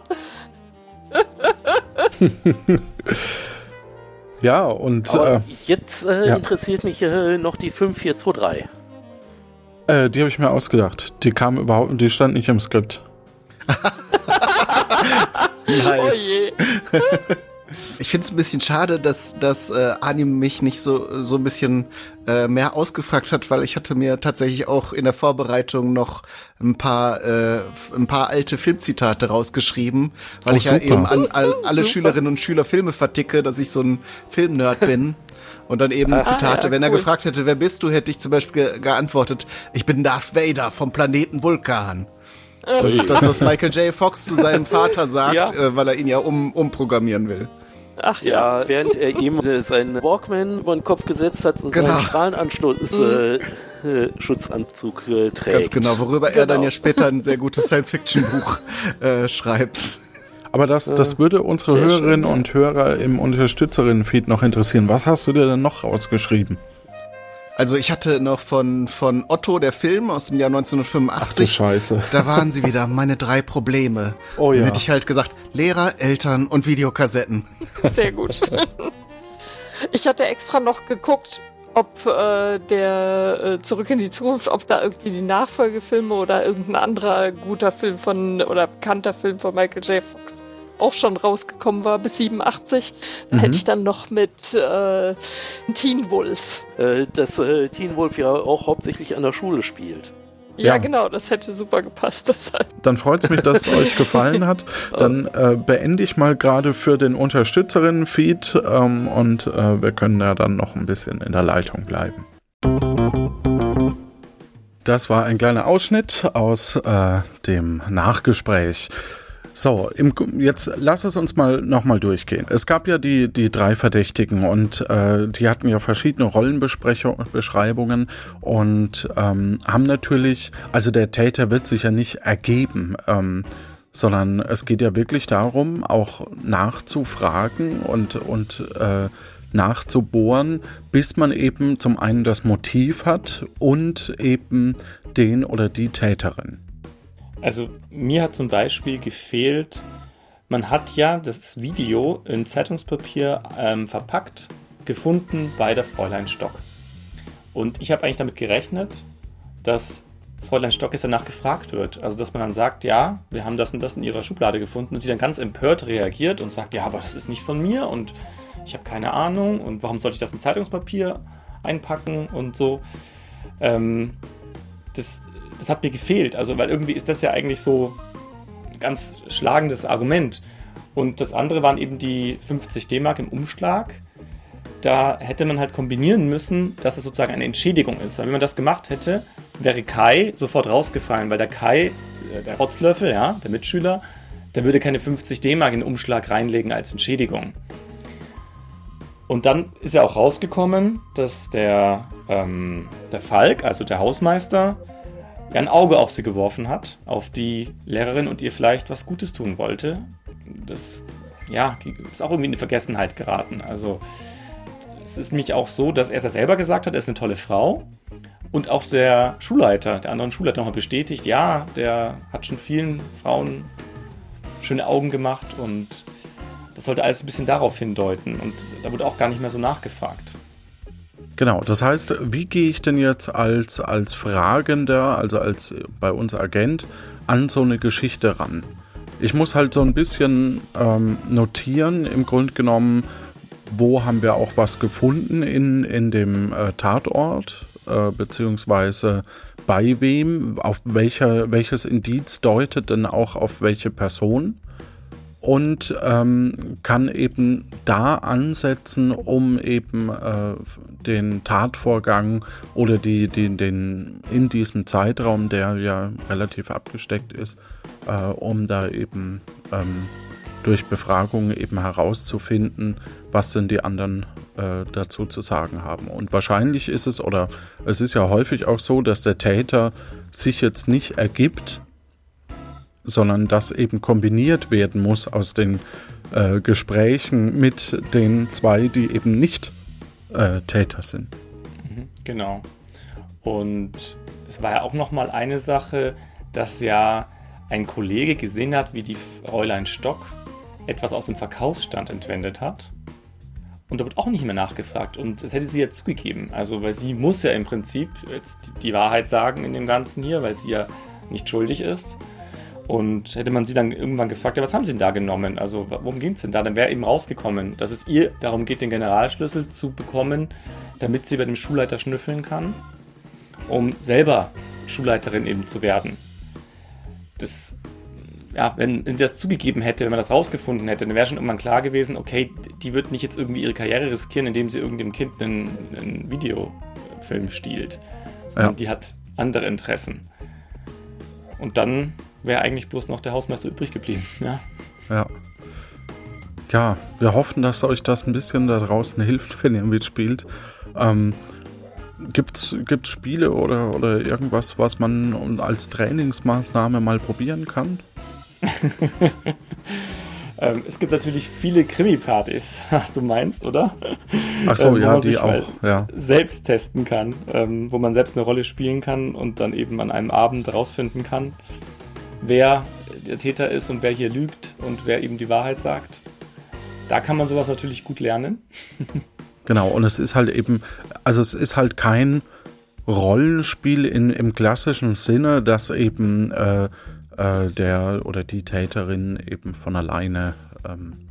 Ja, und äh, jetzt äh, ja. interessiert mich äh, noch die fünf vier zwei drei. Äh, die habe ich mir ausgedacht. Die kam überhaupt, die stand nicht im Skript. Nice. Oh je. Ich finde es ein bisschen schade, dass, dass äh, Arnim mich nicht so, so ein bisschen äh, mehr ausgefragt hat, weil ich hatte mir tatsächlich auch in der Vorbereitung noch ein paar, äh, ein paar alte Filmzitate rausgeschrieben, weil oh, ich super. ja eben an, an alle super. Schülerinnen und Schüler Filme verticke, dass ich so ein Filmnerd bin. Und dann eben Zitate. Ah, ja, wenn er cool. gefragt hätte, wer bist du, hätte ich zum Beispiel ge- geantwortet, ich bin Darth Vader vom Planeten Vulkan. Das ist das, was Michael J. Fox zu seinem Vater sagt, ja. äh, weil er ihn ja um, umprogrammieren will. Ach ja, während er ihm äh, seinen Walkman über den Kopf gesetzt hat und genau. seinen Strahlenanschutz äh, äh, Schutzanzug äh, trägt. Ganz genau, worüber genau. er dann ja später ein sehr gutes Science-Fiction-Buch äh, schreibt. Aber das, das würde unsere sehr Hörerinnen schön, und Hörer im Unterstützerinnen-Feed noch interessieren. Was hast du dir denn noch rausgeschrieben? Also ich hatte noch von, von Otto, der Film aus dem Jahr neunzehnhundertfünfundachtzig. Ach, Scheiße. Da waren sie wieder, meine drei Probleme. Oh ja. Dann hätte ich halt gesagt, Lehrer, Eltern und Videokassetten. Sehr gut. Ich hatte extra noch geguckt, ob äh, der äh, Zurück in die Zukunft, ob da irgendwie die Nachfolgefilme oder irgendein anderer guter Film von oder bekannter Film von Michael J. Fox auch schon rausgekommen war, bis siebenundachtzig, mhm. hätte ich dann noch mit äh, Teen Wolf. Äh, dass äh, Teen Wolf ja auch hauptsächlich an der Schule spielt. Ja, ja. genau, das hätte super gepasst. Dann freut es mich, dass es euch gefallen hat. Dann äh, beende ich mal gerade für den Unterstützerinnen-Feed ähm, und äh, wir können ja dann noch ein bisschen in der Leitung bleiben. Das war ein kleiner Ausschnitt aus äh, dem Nachgespräch. So, im, jetzt lass es uns mal nochmal durchgehen. Es gab ja die, die drei Verdächtigen und äh, die hatten ja verschiedene Rollenbeschreibungen und ähm, haben natürlich, also der Täter wird sich ja nicht ergeben, ähm, sondern es geht ja wirklich darum, auch nachzufragen und, und äh, nachzubohren, bis man eben zum einen das Motiv hat und eben den oder die Täterin. Also mir hat zum Beispiel gefehlt, man hat ja das Video in Zeitungspapier ähm, verpackt gefunden bei der Fräulein Stock. Und ich habe eigentlich damit gerechnet, dass Fräulein Stock jetzt danach gefragt wird. Also dass man dann sagt, ja, wir haben das und das in ihrer Schublade gefunden. Und sie dann ganz empört reagiert und sagt, ja, aber das ist nicht von mir und ich habe keine Ahnung und warum sollte ich das in Zeitungspapier einpacken und so. Ähm, das, das hat mir gefehlt, also weil irgendwie ist das ja eigentlich so ein ganz schlagendes Argument. Und das andere waren eben die fünfzig D-Mark im Umschlag. Da hätte man halt kombinieren müssen, dass es sozusagen eine Entschädigung ist. Weil wenn man das gemacht hätte, wäre Kai sofort rausgefallen, weil der Kai, der Rotzlöffel, ja, der Mitschüler, der würde keine fünfzig D-Mark in den Umschlag reinlegen als Entschädigung. Und dann ist ja auch rausgekommen, dass der, ähm, der Falk, also der Hausmeister, ja ein Auge auf sie geworfen hat, auf die Lehrerin und ihr vielleicht was Gutes tun wollte. Das ja, ist auch irgendwie in die Vergessenheit geraten. Also es ist nämlich auch so, dass er es ja selber gesagt hat, er ist eine tolle Frau. Und auch der Schulleiter, der anderen Schulleiter nochmal bestätigt, ja, der hat schon vielen Frauen schöne Augen gemacht und das sollte alles ein bisschen darauf hindeuten und da wurde auch gar nicht mehr so nachgefragt. Genau, das heißt, wie gehe ich denn jetzt als, als Fragender, also als bei uns Agent, an so eine Geschichte ran? Ich muss halt so ein bisschen ähm, notieren, im Grunde genommen, wo haben wir auch was gefunden in, in dem äh, Tatort, äh, beziehungsweise bei wem, auf welcher, welches Indiz deutet denn auch auf welche Person? Und ähm, kann eben da ansetzen, um eben äh, den Tatvorgang oder die, die, den in diesem Zeitraum, der ja relativ abgesteckt ist, äh, um da eben ähm, durch Befragung eben herauszufinden, was denn die anderen äh, dazu zu sagen haben. Und wahrscheinlich ist es, oder es ist ja häufig auch so, dass der Täter sich jetzt nicht ergibt, sondern das eben kombiniert werden muss aus den äh, Gesprächen mit den zwei, die eben nicht äh, Täter sind. Genau. Und es war ja auch nochmal eine Sache, dass ja ein Kollege gesehen hat, wie die Fräulein Stock etwas aus dem Verkaufsstand entwendet hat. Und da wird auch nicht mehr nachgefragt. Und das hätte sie ja zugegeben. Also, weil sie muss ja im Prinzip jetzt die Wahrheit sagen in dem Ganzen hier, weil sie ja nicht schuldig ist. Und hätte man sie dann irgendwann gefragt, ja, was haben sie denn da genommen? Also, worum ging es denn da? Dann wäre eben rausgekommen, dass es ihr darum geht, den Generalschlüssel zu bekommen, damit sie bei dem Schulleiter schnüffeln kann, um selber Schulleiterin eben zu werden. Das, ja, wenn, wenn sie das zugegeben hätte, wenn man das rausgefunden hätte, dann wäre schon irgendwann klar gewesen, okay, die wird nicht jetzt irgendwie ihre Karriere riskieren, indem sie irgendeinem Kind einen, einen Videofilm stiehlt. Sondern ja. Die hat andere Interessen. Und dann wäre eigentlich bloß noch der Hausmeister übrig geblieben. Ja. ja. Ja, wir hoffen, dass euch das ein bisschen da draußen hilft, wenn ihr mitspielt. Ähm, gibt's, gibt's Spiele oder, oder irgendwas, was man als Trainingsmaßnahme mal probieren kann? ähm, es gibt natürlich viele Krimi-Partys, was du meinst, oder? Ach so, ähm, ja, die auch. Ja. Selbst testen kann, ähm, wo man selbst eine Rolle spielen kann und dann eben an einem Abend rausfinden kann, wer der Täter ist und wer hier lügt und wer eben die Wahrheit sagt. Da kann man sowas natürlich gut lernen. Genau, und es ist halt eben, also es ist halt kein Rollenspiel in, im klassischen Sinne, dass eben äh, äh, der oder die Täterin eben von alleine ähm,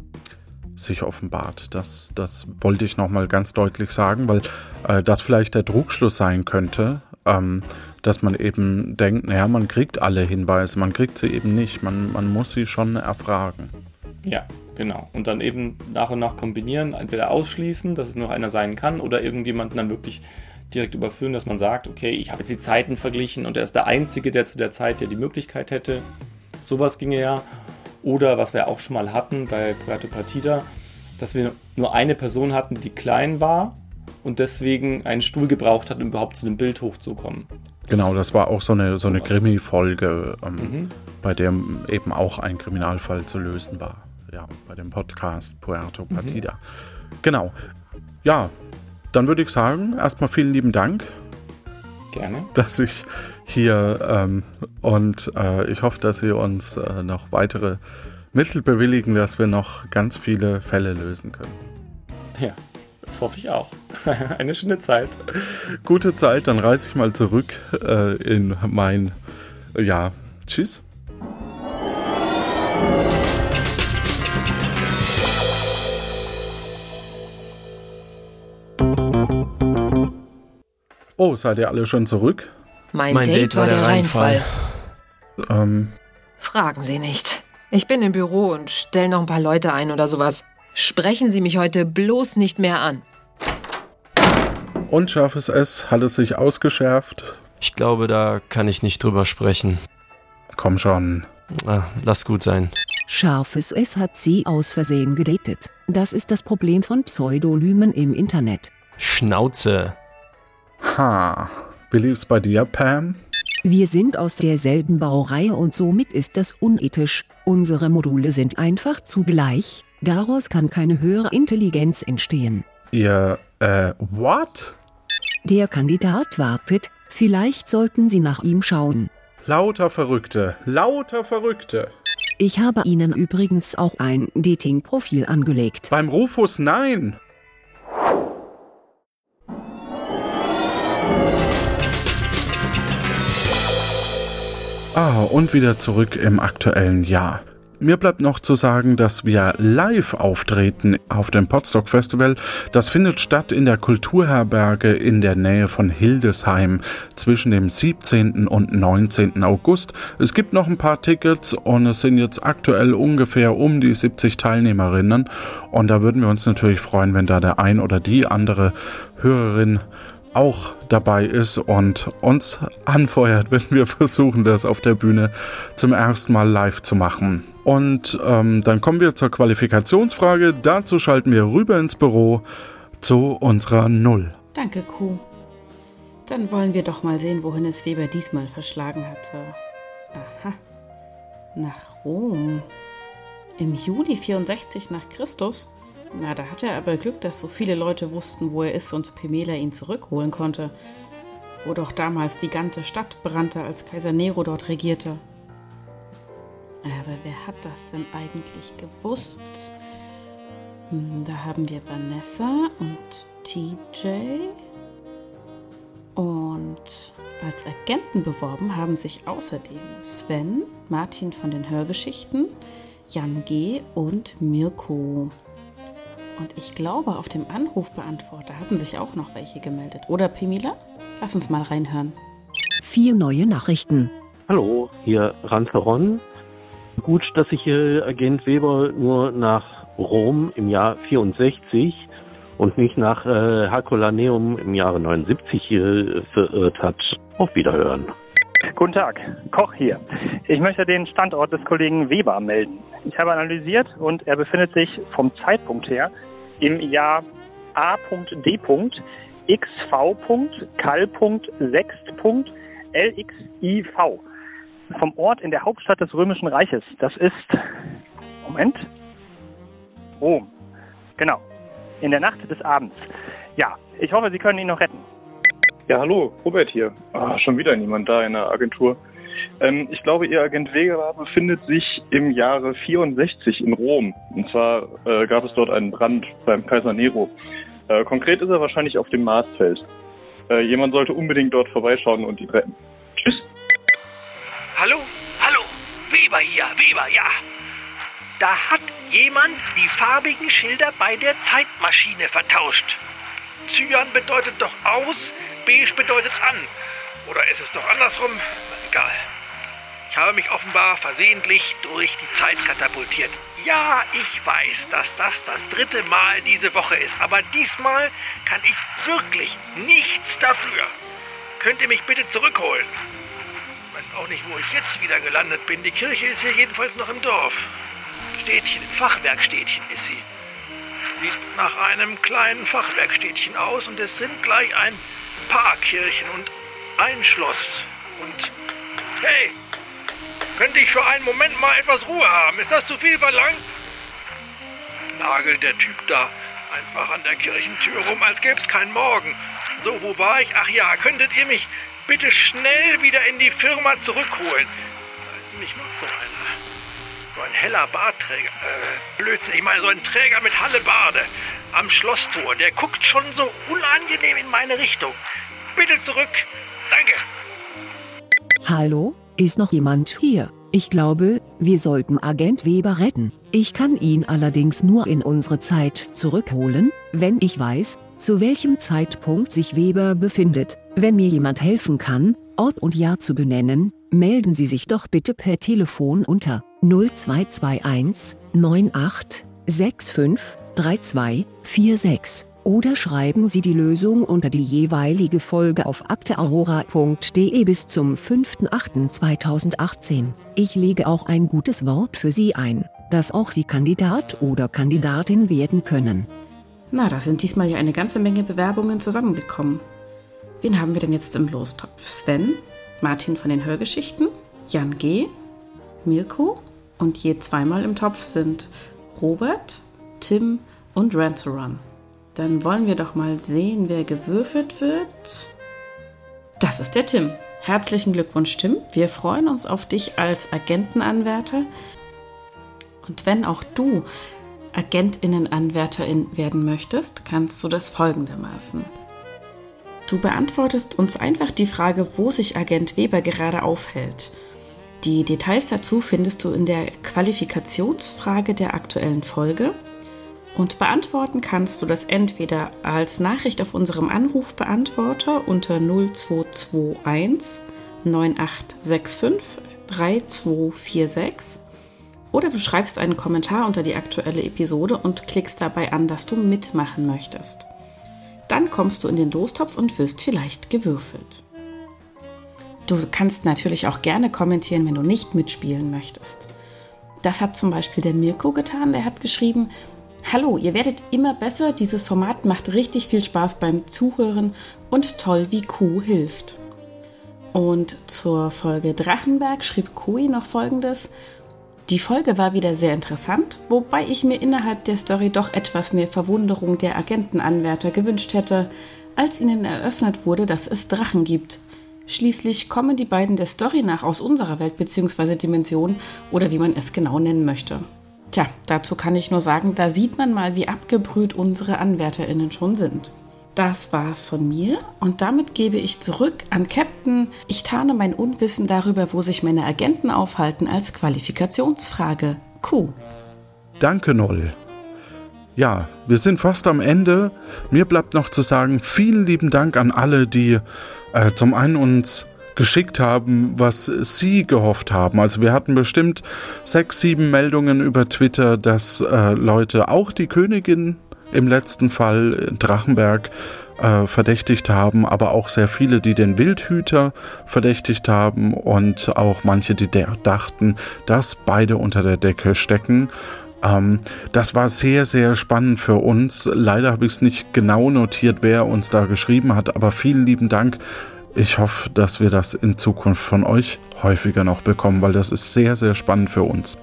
sich offenbart. Das, das wollte ich nochmal ganz deutlich sagen, weil äh, das vielleicht der Trugschluss sein könnte, ähm, dass man eben denkt, naja, man kriegt alle Hinweise, man kriegt sie eben nicht, man, man muss sie schon erfragen. Ja, genau. Und dann eben nach und nach kombinieren, entweder ausschließen, dass es nur einer sein kann oder irgendjemanden dann wirklich direkt überführen, dass man sagt, okay, ich habe jetzt die Zeiten verglichen und er ist der Einzige, der zu der Zeit ja die Möglichkeit hätte. Sowas ginge ja. Oder, was wir auch schon mal hatten bei Puerto Partida, dass wir nur eine Person hatten, die klein war und deswegen einen Stuhl gebraucht hat, um überhaupt zu dem Bild hochzukommen. Genau, das war auch so eine, so eine Krimi-Folge, ähm, mhm. bei der eben auch ein Kriminalfall zu lösen war. Ja, bei dem Podcast Puerto Partida. Mhm. Genau. Ja, dann würde ich sagen, erstmal vielen lieben Dank. Gerne. Dass ich hier ähm, und äh, ich hoffe, dass Sie uns äh, noch weitere Mittel bewilligen, dass wir noch ganz viele Fälle lösen können. Ja, das hoffe ich auch. Eine schöne Zeit. Gute Zeit, dann reise ich mal zurück äh, in mein, ja, tschüss. Oh, seid ihr alle schon zurück? Mein, mein Date, Date war der Reinfall. Reinfall. Ähm. Fragen Sie nicht. Ich bin im Büro und stell noch ein paar Leute ein oder sowas. Sprechen Sie mich heute bloß nicht mehr an. Unscharfes S, hat es sich ausgeschärft? Ich glaube, da kann ich nicht drüber sprechen. Komm schon. Ah, lass gut sein. Scharfes S hat sie aus Versehen gedatet. Das ist das Problem von Pseudonymen im Internet. Schnauze. Ha, wie lief's bei dir, Pam? Wir sind aus derselben Baureihe und somit ist das unethisch. Unsere Module sind einfach zugleich. Daraus kann keine höhere Intelligenz entstehen. Ihr, äh, what? Der Kandidat wartet. Vielleicht sollten Sie nach ihm schauen. Lauter Verrückte, lauter Verrückte. Ich habe Ihnen übrigens auch ein Dating-Profil angelegt. Beim Rufus, nein! Ah, und wieder zurück im aktuellen Jahr. Mir bleibt noch zu sagen, dass wir live auftreten auf dem Potsdok Festival. Das findet statt in der Kulturherberge in der Nähe von Hildesheim zwischen dem siebzehnten und neunzehnten August. Es gibt noch ein paar Tickets und es sind jetzt aktuell ungefähr um die siebzig Teilnehmerinnen. Und da würden wir uns natürlich freuen, wenn da der ein oder die andere Hörerin auch dabei ist und uns anfeuert, wenn wir versuchen, das auf der Bühne zum ersten Mal live zu machen. Und ähm, dann kommen wir zur Qualifikationsfrage. Dazu schalten wir rüber ins Büro zu unserer Null. Danke, Kuh. Dann wollen wir doch mal sehen, wohin es Weber diesmal verschlagen hatte. Aha. Nach Rom. Im Juli vierundsechzig nach Christus? Na, da hatte er aber Glück, dass so viele Leute wussten, wo er ist und Pamela ihn zurückholen konnte. Wo doch damals die ganze Stadt brannte, als Kaiser Nero dort regierte. Aber wer hat das denn eigentlich gewusst? Da haben wir Vanessa und T J. Und als Agenten beworben haben sich außerdem Sven, Martin von den Hörgeschichten, Jan G. und Mirko. Und ich glaube, auf dem Anrufbeantworter hatten sich auch noch welche gemeldet. Oder, Pamela? Lass uns mal reinhören. Vier neue Nachrichten. Hallo, hier Ranzeron. Gut, dass sich äh, Agent Weber nur nach Rom im Jahr vierundsechzig und nicht nach äh, Herculaneum im Jahre neunundsiebzig äh, verirrt hat. Auf Wiederhören. Guten Tag, Koch hier. Ich möchte den Standort des Kollegen Weber melden. Ich habe analysiert und er befindet sich vom Zeitpunkt her im Jahr A D. X V. Kal. sechs. L X I V. Vom Ort in der Hauptstadt des Römischen Reiches. Das ist... Moment. Rom. Genau. In der Nacht des Abends. Ja, ich hoffe, Sie können ihn noch retten. Ja, hallo, Robert hier. Ah, schon wieder niemand da in der Agentur. Ähm, ich glaube, Ihr Agent Wegeler befindet sich im Jahre vierundsechzig in Rom. Und zwar äh, gab es dort einen Brand beim Kaiser Nero. Äh, konkret ist er wahrscheinlich auf dem Marsfeld. Äh, jemand sollte unbedingt dort vorbeischauen und ihn retten. Tschüss. Hallo, hallo, Weber hier, Weber, ja. Da hat jemand die farbigen Schilder bei der Zeitmaschine vertauscht. Cyan bedeutet doch aus, beige bedeutet an. Oder ist es doch andersrum? Egal. Ich habe mich offenbar versehentlich durch die Zeit katapultiert. Ja, ich weiß, dass das das dritte Mal diese Woche ist, aber diesmal kann ich wirklich nichts dafür. Könnt ihr mich bitte zurückholen? Ich weiß auch nicht, wo ich jetzt wieder gelandet bin. Die Kirche ist hier jedenfalls noch im Dorf. Städtchen, im Fachwerkstädtchen ist sie. Sieht nach einem kleinen Fachwerkstädtchen aus und es sind gleich ein paar Kirchen und ein Schloss. Und hey, könnte ich für einen Moment mal etwas Ruhe haben? Ist das zu viel verlangt? Nagelt der Typ da einfach an der Kirchentür rum, als gäbe es keinen Morgen. So, wo war ich? Ach ja, könntet ihr mich bitte schnell wieder in die Firma zurückholen. Da ist nämlich noch so einer. So ein heller Bartträger. Äh, Blödsinn. Ich meine, so ein Träger mit Hallebarde. Am Schlosstor. Der guckt schon so unangenehm in meine Richtung. Bitte zurück. Danke. Hallo? Ist noch jemand hier? Ich glaube, wir sollten Agent Weber retten. Ich kann ihn allerdings nur in unsere Zeit zurückholen, wenn ich weiß, zu welchem Zeitpunkt sich Weber befindet. Wenn mir jemand helfen kann, Ort und Jahr zu benennen, melden Sie sich doch bitte per Telefon unter null zwei zwei eins neun acht sechs fünf drei zwei vier sechs oder schreiben Sie die Lösung unter die jeweilige Folge auf akte aurora punkt de bis zum fünften achten zweitausendachtzehn. Ich lege auch ein gutes Wort für Sie ein, dass auch Sie Kandidat oder Kandidatin werden können. Na, da sind diesmal ja eine ganze Menge Bewerbungen zusammengekommen. Wen haben wir denn jetzt im Lostopf? Sven, Martin von den Hörgeschichten, Jan G., Mirko und je zweimal im Topf sind Robert, Tim und Ranceron. Dann wollen wir doch mal sehen, wer gewürfelt wird. Das ist der Tim. Herzlichen Glückwunsch, Tim. Wir freuen uns auf dich als Agentenanwärter. Und wenn auch du AgentInnenanwärterin werden möchtest, kannst du das folgendermaßen. Du beantwortest uns einfach die Frage, wo sich Agent Weber gerade aufhält. Die Details dazu findest du in der Qualifikationsfrage der aktuellen Folge. Und beantworten kannst du das entweder als Nachricht auf unserem Anrufbeantworter unter null zwei zwei eins neun acht sechs fünf drei zwei vier sechs oder du schreibst einen Kommentar unter die aktuelle Episode und klickst dabei an, dass du mitmachen möchtest. Dann kommst du in den Lostopf und wirst vielleicht gewürfelt. Du kannst natürlich auch gerne kommentieren, wenn du nicht mitspielen möchtest. Das hat zum Beispiel der Mirko getan, der hat geschrieben: Hallo, ihr werdet immer besser, dieses Format macht richtig viel Spaß beim Zuhören und toll, wie Kuh hilft. Und zur Folge Drachenberg schrieb Kui noch Folgendes: Die Folge war wieder sehr interessant, wobei ich mir innerhalb der Story doch etwas mehr Verwunderung der Agentenanwärter gewünscht hätte, als ihnen eröffnet wurde, dass es Drachen gibt. Schließlich kommen die beiden der Story nach aus unserer Welt bzw. Dimension oder wie man es genau nennen möchte. Tja, dazu kann ich nur sagen, da sieht man mal, wie abgebrüht unsere AnwärterInnen schon sind. Das war's von mir und damit gebe ich zurück an Captain. Ich tarne mein Unwissen darüber, wo sich meine Agenten aufhalten, als Qualifikationsfrage. Q. Danke, Noll. Ja, wir sind fast am Ende. Mir bleibt noch zu sagen, vielen lieben Dank an alle, die äh, zum einen uns geschickt haben, was sie gehofft haben. Also wir hatten bestimmt sechs, sieben Meldungen über Twitter, dass äh, Leute auch die Königin im letzten Fall Drachenberg äh, verdächtigt haben, aber auch sehr viele, die den Wildhüter verdächtigt haben und auch manche, die der dachten, dass beide unter der Decke stecken. Ähm, das war sehr, sehr spannend für uns. Leider habe ich es nicht genau notiert, wer uns da geschrieben hat, aber vielen lieben Dank. Ich hoffe, dass wir das in Zukunft von euch häufiger noch bekommen, weil das ist sehr, sehr spannend für uns.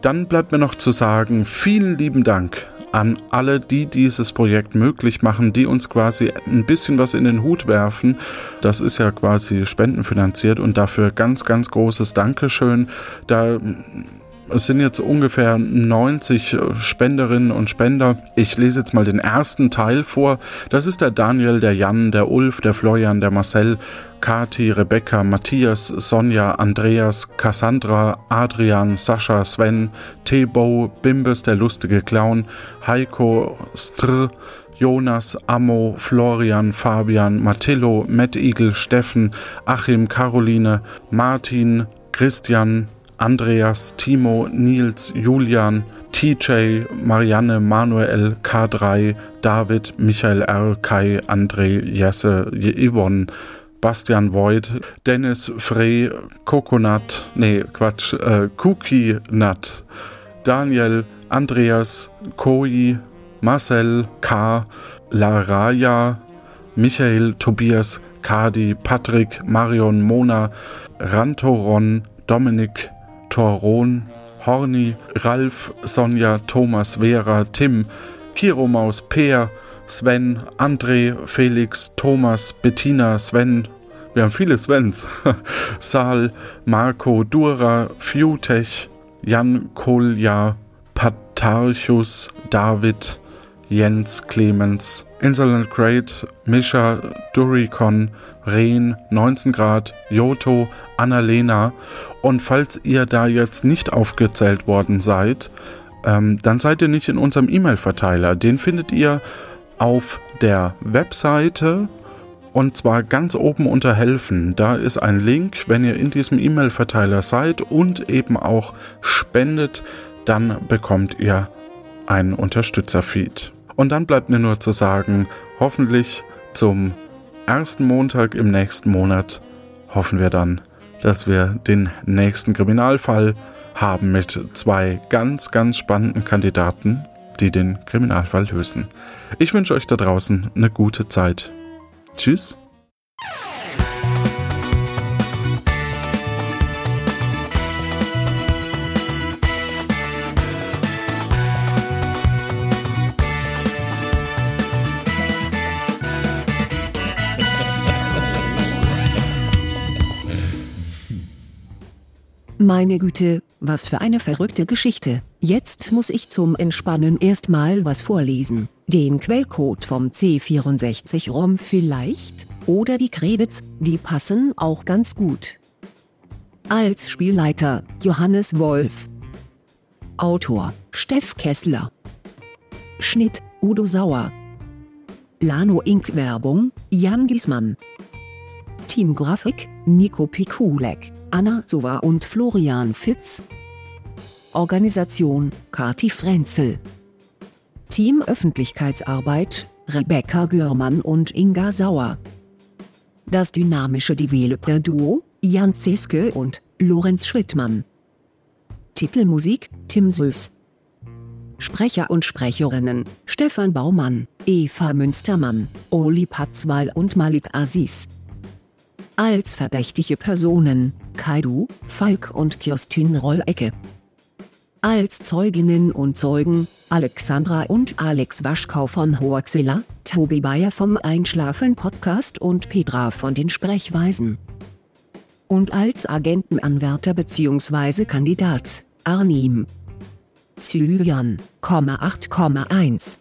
Dann bleibt mir noch zu sagen, vielen lieben Dank an alle, die dieses Projekt möglich machen, die uns quasi ein bisschen was in den Hut werfen. Das ist ja quasi spendenfinanziert und dafür ganz, ganz großes Dankeschön. Da sind jetzt ungefähr neunzig Spenderinnen und Spender. Ich lese jetzt mal den ersten Teil vor. Das ist der Daniel, der Jan, der Ulf, der Florian, der Marcel, Kati, Rebecca, Matthias, Sonja, Andreas, Cassandra, Adrian, Sascha, Sven, T-Bow, Bimbes, der lustige Clown, Heiko, Str, Jonas, Ammo, Florian, Fabian, Matillo, Matt Eagle, Steffen, Achim, Caroline, Martin, Christian, Andreas, Timo, Nils, Julian, T J, Marianne, Manuel, K drei, David, Michael R., Kai, André, Jesse, Yvonne, Bastian Voigt, Dennis, Frey, Coconut, nee, Quatsch, äh, Cookie Nut, Daniel, Andreas, Koi, Marcel, K., Laraya, Michael, Tobias, Kadi, Patrick, Marion, Mona, Rantoron, Dominik, Toron, Horny, Ralf, Sonja, Thomas, Vera, Tim, Kiromaus, Peer, Sven, André, Felix, Thomas, Bettina, Sven, Wir haben viele Svens. Sal, Marco, Dura, Fiutech, Jan, Kolja, Patarchus, David, Jens, Clemens, Insolent Great, Mischa, Duricon, Ren, neunzehn Grad, Joto, Annalena. Und falls ihr da jetzt nicht aufgezählt worden seid, ähm, dann seid ihr nicht in unserem E-Mail-Verteiler. Den findet ihr auf der Webseite. Und zwar ganz oben unter Helfen. Da ist ein Link, wenn ihr in diesem E-Mail-Verteiler seid und eben auch spendet, dann bekommt ihr einen Unterstützerfeed. Und dann bleibt mir nur zu sagen, hoffentlich zum ersten Montag im nächsten Monat hoffen wir dann, dass wir den nächsten Kriminalfall haben mit zwei ganz, ganz spannenden Kandidaten, die den Kriminalfall lösen. Ich wünsche euch da draußen eine gute Zeit. Tschüss. Meine Güte, was für eine verrückte Geschichte. Jetzt muss ich zum Entspannen erstmal was vorlesen. Den Quellcode vom C vierundsechzig ROM vielleicht? Oder die Credits, die passen auch ganz gut. Als Spielleiter, Johannes Wolf. Autor, Steff Kessler. Schnitt, Udo Sauer. Lano Incorporated. Werbung, Jan Giesmann. Teamgrafik, Nico Pikulek, Anna Sova und Florian Fitz. Organisation, Kati Frenzel. Team Öffentlichkeitsarbeit, Rebecca Görmann und Inga Sauer. Das dynamische Developer-Duo, Jan Zeske und Lorenz Schwittmann. Titelmusik, Tim Süß. Sprecher und Sprecherinnen, Stefan Baumann, Eva Münstermann, Oli Patzwal und Malik Aziz. Als verdächtige Personen, Kaidu, Falk und Kirsten Rollecke. Als Zeuginnen und Zeugen, Alexandra und Alex Waschkau von Hoaxilla, Tobi Bayer vom Einschlafen-Podcast und Petra von den Sprechweisen. Und als Agentenanwärter bzw. Kandidat, Arnim Zyrian, acht Komma eins.